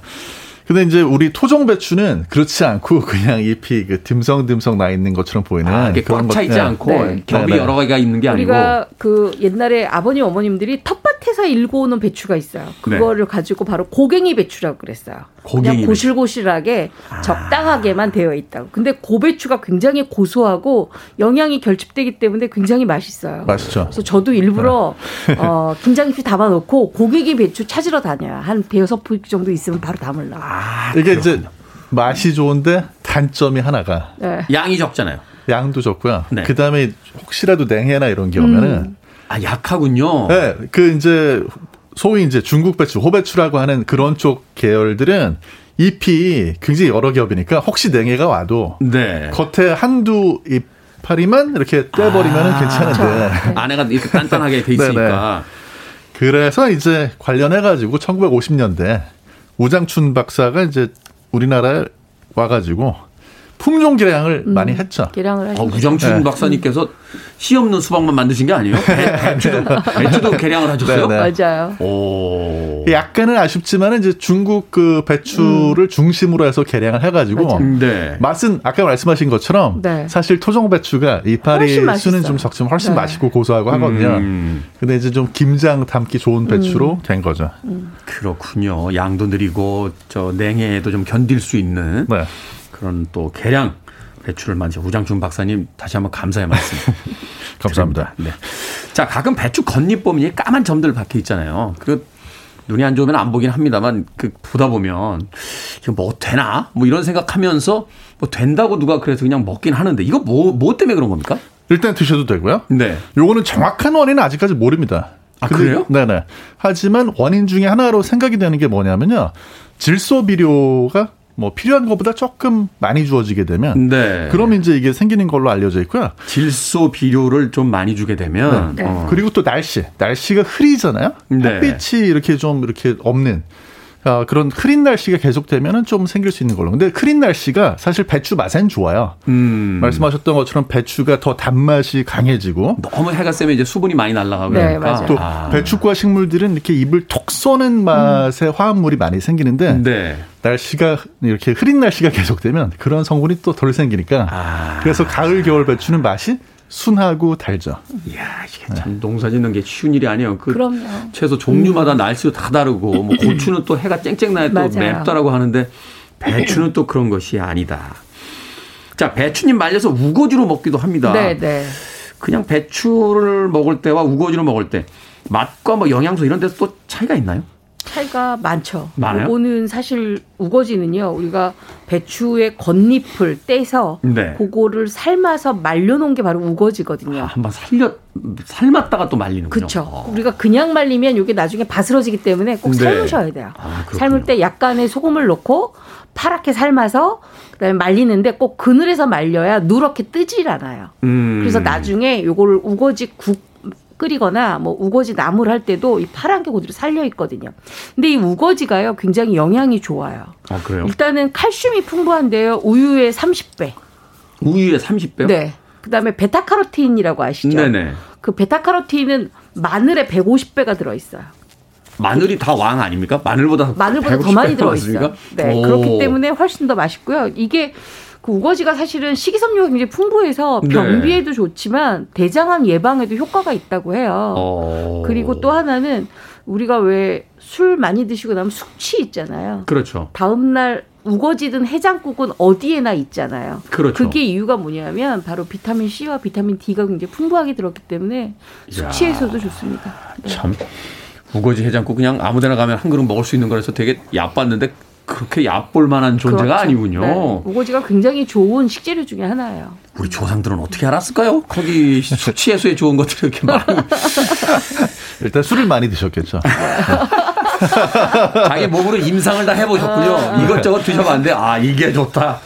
근데 이제 우리 토종 배추는 그렇지 않고 그냥 잎이 그 듬성듬성 나 있는 것처럼 보이는 아, 이게 꽉 차 있지 네. 않고 네. 겹이 네. 여러 개가 있는 게 아니고 우리가 그 옛날에 아버님 어머님들이 텃밭에서 일고 오는 배추가 있어요. 그거를 네. 가지고 바로 고갱이 배추라고 그랬어요. 고갱이 그냥 고실고실하게 아. 적당하게만 되어 있다고. 근데 고배추가 굉장히 고소하고 영양이 결집되기 때문에 굉장히 맛있어요. 맛있죠. 그래서 저도 일부러 네. 어, 김장김치 담아놓고 고갱이 배추 찾으러 다녀요. 한 대여섯 포기 정도 있으면 바로 담으려고. 아, 이게 그렇군요. 이제 맛이 좋은데 단점이 하나가 네. 양이 적잖아요. 양도 좋고요. 네. 그 다음에 혹시라도 냉해나 이런 게 오면은 음. 아 약하군요. 네, 그 이제 소위 이제 중국 배추, 호배추라고 하는 그런 쪽 계열들은 잎이 굉장히 여러 겹이니까 혹시 냉해가 와도 네. 겉에 한두 잎 파리만 이렇게 떼버리면 아, 괜찮은데 네. 안에가 이렇게 단단하게 돼 있으니까. 그래서 이제 관련해가지고 천구백오십 년대 우장춘 박사가 이제 우리나라에 와가지고 품종 개량을 음, 많이 했죠. 개량을 어, 우장춘 네. 박사님께서 씨 없는 수박만 만드신 게 아니에요? 배, 배추도, 배추도 개량을 하셨어요? 네, 네. 맞아요. 오. 약간은 아쉽지만 이제 중국 그 배추를 음. 중심으로 해서 개량을 해가지고 네. 맛은 아까 말씀하신 것처럼 네. 사실 토종 배추가 이파리 수는 좀 적지만 훨씬 네. 맛있고 고소하고 음. 하거든요. 근데 이제 좀 김장 담기 좋은 배추로 음. 된 거죠. 음. 그렇군요. 양도 느리고 저 냉해에도 좀 견딜 수 있는. 네. 그런 또 개량 배추를 만드신 우장춘 박사님 다시 한번 감사의 말씀 감사합니다. 네. 자 가끔 배추 겉잎범위에 까만 점들 박혀 있잖아요. 그 눈이 안 좋으면 안 보긴 합니다만 그 보다 보면 이거 뭐 되나 뭐 이런 생각하면서 뭐 된다고 누가 그래서 그냥 먹긴 하는데 이거 뭐 뭐 때문에 그런 겁니까? 일단 드셔도 되고요. 네. 요거는 정확한 원인은 아직까지 모릅니다. 아 근데, 그래요? 네네. 하지만 원인 중에 하나로 생각이 되는 게 뭐냐면요 질소 비료가 뭐 필요한 것보다 조금 많이 주어지게 되면 네. 그럼 이제 이게 생기는 걸로 알려져 있고요. 질소 비료를 좀 많이 주게 되면 네. 어. 그리고 또 날씨. 날씨가 흐리잖아요. 네. 햇빛이 이렇게 좀 이렇게 없는 어, 그런 흐린 날씨가 계속되면은 좀 생길 수 있는 걸로. 근데 흐린 날씨가 사실 배추 맛엔 좋아요. 음. 말씀하셨던 것처럼 배추가 더 단맛이 강해지고 너무 해가 세면 이제 수분이 많이 날아가고 네, 그러니까 또 아. 배추과 식물들은 이렇게 입을 톡 쏘는 맛에 음. 화합물이 많이 생기는데 네. 날씨가 이렇게 흐린 날씨가 계속되면 그런 성분이 또 덜 생기니까 아. 그래서 가을 겨울 배추는 맛이 순하고 달죠. 이야, 이게 참 네. 농사 짓는 게 쉬운 일이 아니에요. 그 그럼요. 채소 종류마다 음. 날씨도 다 다르고, 뭐 고추는 또 해가 쨍쨍 나야 또 맵다라고 하는데 배추는 또 그런 것이 아니다. 자, 배추잎 말려서 우거지로 먹기도 합니다. 네, 네. 그냥 배추를 먹을 때와 우거지로 먹을 때 맛과 뭐 영양소 이런 데서 또 차이가 있나요? 차이가 많죠. 많아요? 요거는 사실 우거지는요. 우리가 배추의 겉잎을 떼서 네. 그거를 삶아서 말려놓은 게 바로 우거지거든요. 아, 한번 살려 삶았다가 또 말리는군요. 그렇죠. 어. 우리가 그냥 말리면 이게 나중에 바스러지기 때문에 꼭 네. 삶으셔야 돼요. 아, 삶을 때 약간의 소금을 넣고 파랗게 삶아서 그다음에 말리는데 꼭 그늘에서 말려야 누렇게 뜨질 않아요. 음. 그래서 나중에 요거를 우거지 국 끓이거나 뭐 우거지 나물 할 때도 이 파란 게 그대로 살려 있거든요. 근데 이 우거지가요 굉장히 영양이 좋아요. 아 그래요? 일단은 칼슘이 풍부한데요. 우유의 삼십 배. 우유의 삼십 배요? 네. 그다음에 베타카로틴이라고 아시죠? 네네. 그 베타카로틴은 마늘의 백오십 배가 들어 있어요. 마늘이 다 왕 아닙니까? 마늘보다 마늘보다 더 많이 들어 있어요. 네. 오. 그렇기 때문에 훨씬 더 맛있고요. 이게 그 우거지가 사실은 식이섬유가 굉장히 풍부해서 변비에도 네. 좋지만 대장암 예방에도 효과가 있다고 해요. 어... 그리고 또 하나는 우리가 왜 술 많이 드시고 나면 숙취 있잖아요. 그렇죠. 다음날 우거지든 해장국은 어디에나 있잖아요. 그렇죠. 그게 이유가 뭐냐면 바로 비타민 C와 비타민 D가 굉장히 풍부하게 들었기 때문에 숙취 해소도 좋습니다. 네. 참 우거지 해장국 그냥 아무데나 가면 한 그릇 먹을 수 있는 거라서 되게 얕봤는데 그렇게 얕볼 만한 존재가 그렇죠. 아니군요. 네. 우거지가 굉장히 좋은 식재료 중에 하나예요. 우리 조상들은 어떻게 알았을까요? 거기 숙취 해소에 좋은 것들이 이렇게 많은. 일단 술을 많이 드셨겠죠. 자기 몸으로 임상을 다 해보셨군요. 아, 이것저것 드셔봤는데 아 이게 좋다.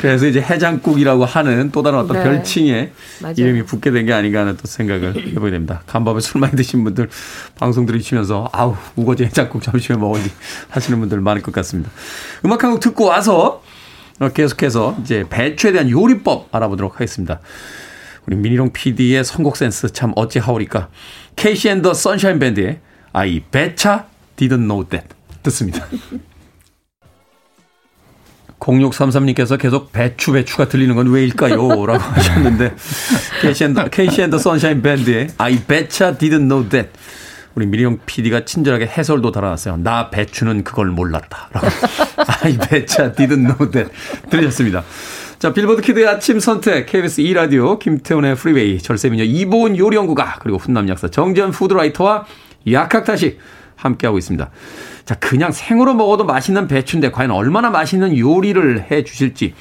그래서 이제 해장국이라고 하는 또 다른 어떤 네. 별칭에 맞아요. 이름이 붙게 된 게 아닌가 하는 또 생각을 해보게 됩니다. 간밤에 술 많이 드신 분들 방송 들으시면서 아우 우거지 해장국 잠시 후에 먹어야지 하시는 분들 많을 것 같습니다. 음악 한 곡 듣고 와서 계속해서 이제 배추에 대한 요리법 알아보도록 하겠습니다. 우리 미니롱 피디의 선곡 센스 참 어찌하오리까. 케이씨 and the Sunshine Band의 I betcha didn't know that 듣습니다. 공육삼삼님께서 계속 배추 배추가 들리는 건 왜일까요? 라고 하셨는데 케이씨 and, 케이씨 and the Sunshine Band의 I betcha didn't know that 우리 미리영 피디가 친절하게 해설도 달아놨어요. 나 배추는 그걸 몰랐다 라고 I betcha didn't know that 들으셨습니다. 자 빌보드 키드의 아침 선택 케이비에스 이 라디오 김태훈의 프리웨이 절세미녀 이보은 요리연구가 그리고 훈남 약사 정재훈 푸드라이터와 약학다시 함께하고 있습니다. 자, 그냥 생으로 먹어도 맛있는 배추인데 과연 얼마나 맛있는 요리를 해 주실지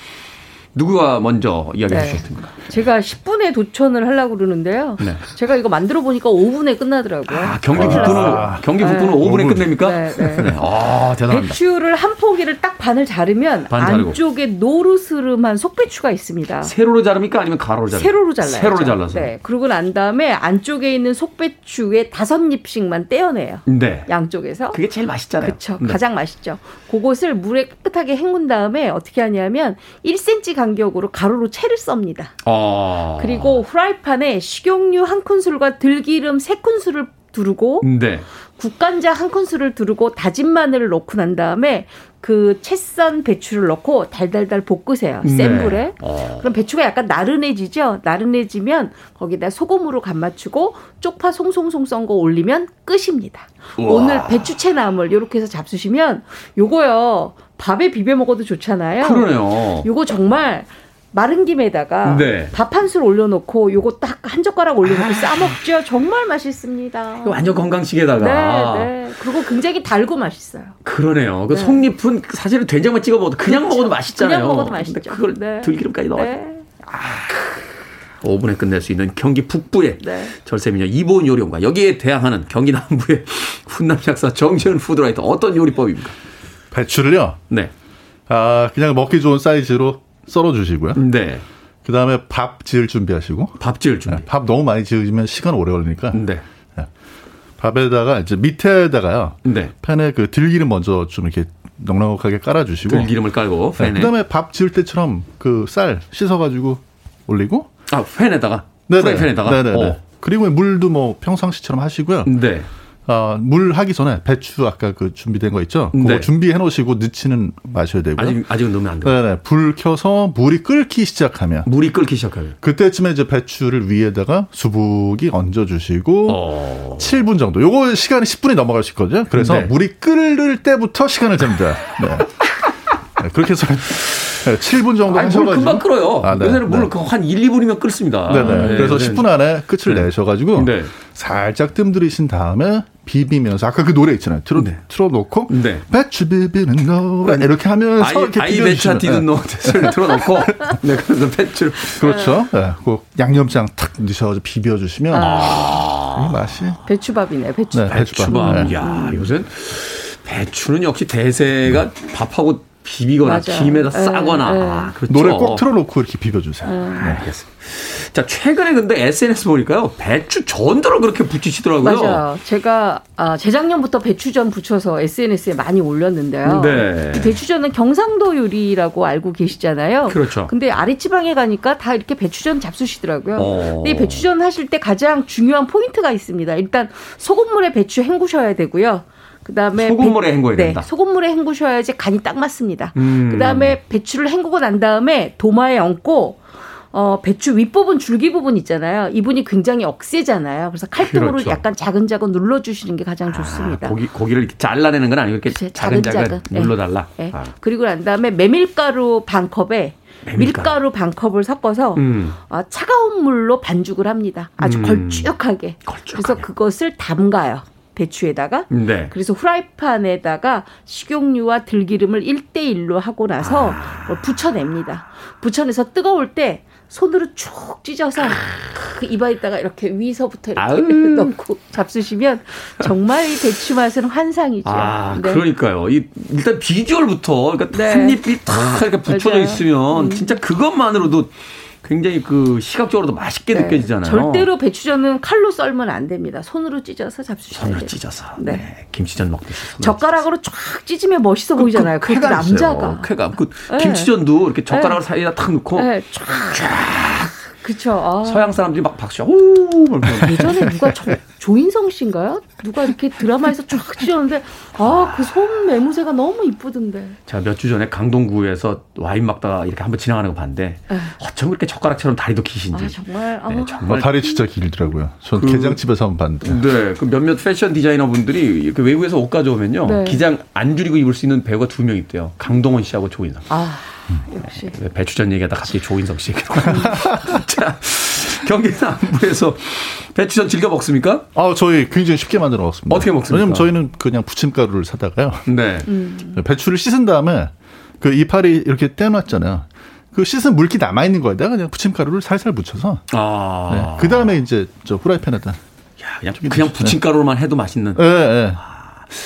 누구가 먼저 이야기해 네. 주셨습니까? 제가 십 분에 도천을 하려고 그러는데요. 네. 제가 이거 만들어 보니까 오 분에 끝나더라고요. 아, 경기 북부는 아, 경기 북부는 네. 오 분에 오 분. 끝냅니까? 네, 네. 네. 아, 대단합니다. 배추를 한 포기를 딱 반을 자르면 반 안쪽에 노르스름한 속배추가 있습니다. 세로로 자릅니까? 아니면 가로로 자릅니까? 세로로 잘라요. 세로로 잘라서. 네. 그러고 난 다음에 안쪽에 있는 속배추의 다섯 잎씩만 떼어내요. 네. 양쪽에서. 그게 제일 맛있잖아요. 그렇죠. 네. 가장 맛있죠. 그것을 물에 깨끗하게 헹군 다음에 어떻게 하냐면 일 센티미터 간격으로 가로로 채를 썹니다. 아. 그리고 후라이팬에 식용유 한 큰술과 들기름 세 큰술을 두르고 네. 국간장 한 큰술을 두르고 다진 마늘을 넣고 난 다음에 그 채 썬 배추를 넣고 달달달 볶으세요. 센 불에. 네. 어. 그럼 배추가 약간 나른해지죠. 나른해지면 거기다 소금으로 간 맞추고 쪽파 송송송 썬 거 올리면 끝입니다. 우와. 오늘 배추채나물 이렇게 해서 잡수시면 요거요. 밥에 비벼 먹어도 좋잖아요. 그러네요. 요거 정말 마른 김에다가 네. 밥 한 술 올려놓고 요거 딱 한 젓가락 올려놓고 싸먹죠. 정말 맛있습니다. 완전 건강식에다가. 네, 네. 그리고 굉장히 달고 맛있어요. 그러네요. 그 네. 속잎은 사실은 된장만 찍어 먹어도 그냥 그렇죠. 먹어도 맛있잖아요. 그냥 먹어도 맛있죠. 그걸 네. 들기름까지 넣어서. 네. 아, 오 분에 끝낼 수 있는 경기 북부의 네. 절세미녀 이보은 요리원과 여기에 대항하는 경기 남부의 훈남 약사 정재훈 푸드라이터 어떤 요리법입니까? 배추를요. 네. 아, 그냥 먹기 좋은 사이즈로 썰어 주시고요. 네. 그다음에 밥 지을 준비하시고. 밥 지을 준비. 네, 밥 너무 많이 지으면 시간 오래 걸리니까. 네. 네. 밥에다가 이제 밑에다가요. 네. 팬에 그 들기름 먼저 좀 이렇게 넉넉하게 깔아 주시고. 들기름을 깔고. 네, 그다음에 밥 지을 때처럼 그 쌀 씻어 가지고 올리고. 아, 팬에다가. 네, 프라이팬에다가. 네, 네. 그리고 물도 뭐 평상시처럼 하시고요. 네. 어, 물 하기 전에 배추 아까 그 준비된 거 있죠? 그거 네. 준비해 놓으시고 넣지는 마셔야 되고요. 아직, 아직은 넣으면 안 돼요. 네네. 불 켜서 물이 끓기 시작하면. 물이 끓기 시작하면. 그때쯤에 이제 배추를 위에다가 수북이 얹어주시고, 어... 칠 분 정도. 요거 시간이 십 분이 넘어갈 수 있거든요. 그래서 네. 물이 끓을 때부터 시간을 잽니다. 네. 네. 그렇게 해서. 네, 칠 분 정도 하셔가지고. 물 금방 끓어요. 아, 네, 요새는 네. 물 한 일, 이 분이면 끓습니다. 네네. 네, 그래서 네. 십 분 안에 끝을 네. 내셔가지고 네. 살짝 뜸들이신 다음에 비비면서 아까 그 노래 있잖아요. 틀어, 네. 틀어놓고 네. 배추 비비는 노래 이렇게 하면서 아이, 이렇게 아이 배추 비비는 노래 네. 틀어놓고 네, 그래서 배추 그렇죠. 네. 그 양념장 탁 넣으셔서 비벼주시면 아~ 맛이 배추밥이네. 배추밥. 네, 배추밥. 배추밥. 네. 야 요새 배추는 역시 대세가 네. 밥하고 비비거나 맞아요. 김에다 에, 싸거나 에, 에. 아, 그렇죠. 노래 꼭 틀어놓고 이렇게 비벼주세요. 네. 알겠습니다. 자 최근에 근데 에스엔에스 보니까요 배추 전들을 그렇게 붙이시더라고요. 맞아요. 제가 아, 재작년부터 배추전 붙여서 에스엔에스에 많이 올렸는데요. 네. 배추전은 경상도 요리라고 알고 계시잖아요. 그렇죠. 근데 아랫지방에 가니까 다 이렇게 배추전 잡수시더라고요. 어. 근데 배추전 하실 때 가장 중요한 포인트가 있습니다. 일단 소금물에 배추 헹구셔야 되고요. 그다음에 소금물에 배, 헹궈야 네, 된다. 소금물에 헹구셔야지 간이 딱 맞습니다. 음, 그다음에 배추를 헹구고 난 다음에 도마에 얹고 어, 배추 윗부분 줄기 부분 있잖아요. 이 부분이 굉장히 억세잖아요. 그래서 칼등으로 그렇죠. 약간 자근자근 눌러주시는 게 가장 좋습니다. 아, 고기, 고기를 이렇게 잘라내는 건 아니고 이렇게 그치, 자근자근, 자근자근 눌러달라. 네, 네. 아. 그리고 난 다음에 메밀가루 반 컵에 밀가루 반 컵을 섞어서 음. 어, 차가운 물로 반죽을 합니다. 아주 음. 걸쭉하게. 걸쭉하게. 그래서 그것을 담가요. 배추에다가 네. 그래서 후라이팬에다가 식용유와 들기름을 일 대 일로 하고 나서 아. 부쳐냅니다. 부쳐내서 뜨거울 때 손으로 쭉 찢어서 아. 입안에다가 이렇게 위서부터 이렇게 아유. 넣고 잡수시면 정말 이 배추 맛은 환상이죠. 아, 네. 그러니까요. 이, 일단 비주얼부터 그러니까 네. 한 입이 탁 이렇게 붙여져 있으면 음. 진짜 그것만으로도 굉장히 그 시각적으로도 맛있게 네. 느껴지잖아요. 절대로 배추전은 칼로 썰면 안 됩니다. 손으로 찢어서 잡수셔야 돼요. 손으로 찢어서. 네. 네. 김치전 먹듯이. 젓가락으로 쫙 찢으면 멋있어 그, 보이잖아요. 그, 그, 그 남자가. 쾌감. 그 네. 김치전도 이렇게 젓가락을 네. 사이에다 탁 넣고 네. 쫙. 쫙. 그렇죠. 아. 서양 사람들이 막 박수. 오! 예전에 누가 저, 조인성 씨인가요? 누가 이렇게 드라마에서 쫙 찢었는데 아, 그 손 매무새가 너무 이쁘던데. 제가 몇 주 전에 강동구에서 와인 막다가 이렇게 한번 지나가는 거 봤는데 에휴. 어쩜 그렇게 젓가락처럼 다리도 기신지. 아, 정말. 아. 네, 정말. 아, 다리 진짜 길더라고요. 전 그, 게장집에서 한번 봤는데. 네. 그 몇몇 패션 디자이너 분들이 그 외국에서 옷 가져오면요. 네. 기장 안 줄이고 입을 수 있는 배우가 두 명 있대요. 강동원 씨하고 조인성 씨. 아. 음. 역시. 배추전 얘기하다 갑자기 조인성 씨. 자, 경기 남부에서 배추전 즐겨 먹습니까? 아, 저희 굉장히 쉽게 만들어 먹습니다. 어떻게 먹습니까? 왜냐면 저희는 그냥 부침가루를 사다가요. 네. 음. 배추를 씻은 다음에 그 이파리 이렇게 떼놨잖아요. 그 씻은 물기 남아 있는 거에다 그냥 부침가루를 살살 묻혀서 아. 네. 그 다음에 이제 저 후라이팬에다. 야, 그냥, 그냥 부침가루로만 해도 맛있는. 예, 예.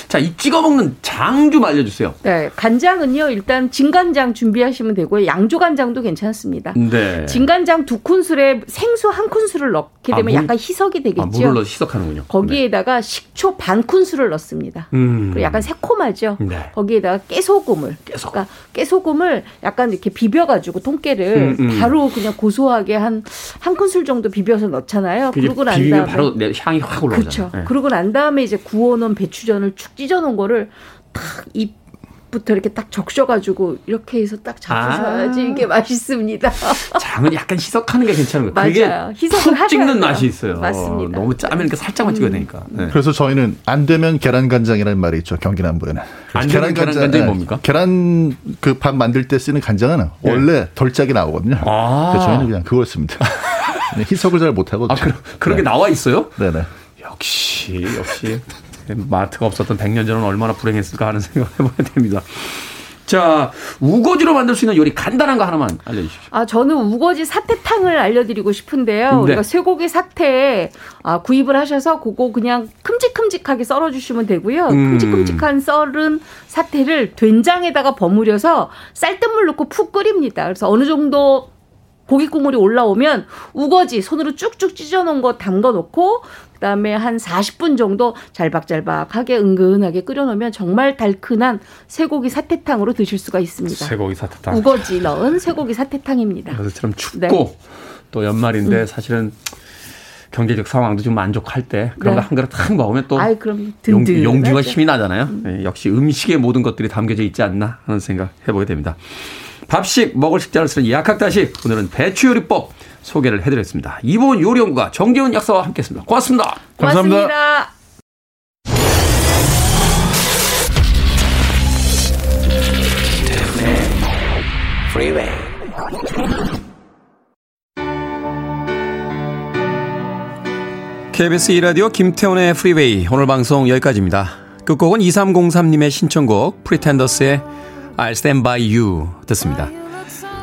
자, 이 찍어 먹는 장 좀 알려주세요. 네, 간장은요 일단 진간장 준비하시면 되고요. 양조간장도 괜찮습니다. 네. 진간장 두 큰술에 생수 한 큰술을 넣게 되면 아, 물, 약간 희석이 되겠죠. 아, 물을 넣어서 희석하는군요. 거기에다가 네. 식초 반 큰술을 넣습니다. 음. 그리고 약간 새콤하죠. 네. 거기에다가 깨소금을, 깨소금. 그러니까 깨소금을 약간 이렇게 비벼가지고 통깨를 음, 음. 바로 그냥 고소하게 한 한 큰술 정도 비벼서 넣잖아요. 그러고 난 다음에 바로 향이 확 올라오잖아요. 그렇죠. 네. 그러고 난 다음에 이제 구워놓은 배추전을 축 찢어놓은 거를 딱 입부터 이렇게 딱 적셔가지고 이렇게 해서 딱 잡수셔야지 아~ 이게 맛있습니다. 장은 약간 희석하는 게 괜찮은 것 같아요. 되게 푹 찍는 맛이 있어요. 맞습니다. 너무 짜면 이렇게 살짝만 음. 찍어야 되니까. 네. 그래서 저희는 안 되면 계란간장이라는 말이 있죠. 경기남부에는. 안 되면 계란간장이 뭡니까? 계란 그 밥 만들 때 쓰는 간장은 네. 원래 덜 짜게 나오거든요. 아~ 그래서 저희는 그냥 그걸 씁니다. 희석을 잘 못하고. 아, 그러, 그런 네. 게 나와 있어요? 네네. 역시 역시. 마트가 없었던 백 년 전은 얼마나 불행했을까 하는 생각을 해봐야 됩니다. 자, 우거지로 만들 수 있는 요리 간단한 거 하나만 알려주십시오. 아, 저는 우거지 사태탕을 알려드리고 싶은데요. 네. 우리가 쇠고기 사태 아, 구입을 하셔서 그거 그냥 큼직큼직하게 썰어주시면 되고요. 음. 큼직큼직한 썰은 사태를 된장에다가 버무려서 쌀뜨물 넣고 푹 끓입니다. 그래서 어느 정도 고기 국물이 올라오면 우거지 손으로 쭉쭉 찢어놓은 거 담가놓고 그다음에 한 사십 분 정도 잘박잘박하게 은근하게 끓여놓으면 정말 달큰한 쇠고기 사태탕으로 드실 수가 있습니다. 쇠고기 사태탕. 우거지 넣은 쇠고기 사태탕입니다. 그것처럼 춥고 네. 또 연말인데 음. 사실은 경제적 상황도 좀 만족할 때 그런 네. 거 한 그릇 탁 먹으면 또 아이, 그럼 든든, 용, 용주가 힘이 나잖아요. 음. 네, 역시 음식의 모든 것들이 담겨져 있지 않나 하는 생각 해보게 됩니다. 밥식 먹을 식자를 쓰는 약학다시 오늘은 배추요리법 소개를 해드렸습니다. 이보은 요리연구가 정재훈 약사와 함께했습니다. 고맙습니다. 고맙습니다. 감사합니다. 케이비에스 이 라디오 김태훈의 프리웨이 오늘 방송 여기까지입니다. 끝곡은 이삼공삼 님의 신청곡 프리텐더스의 I'll Stand By You 듣습니다.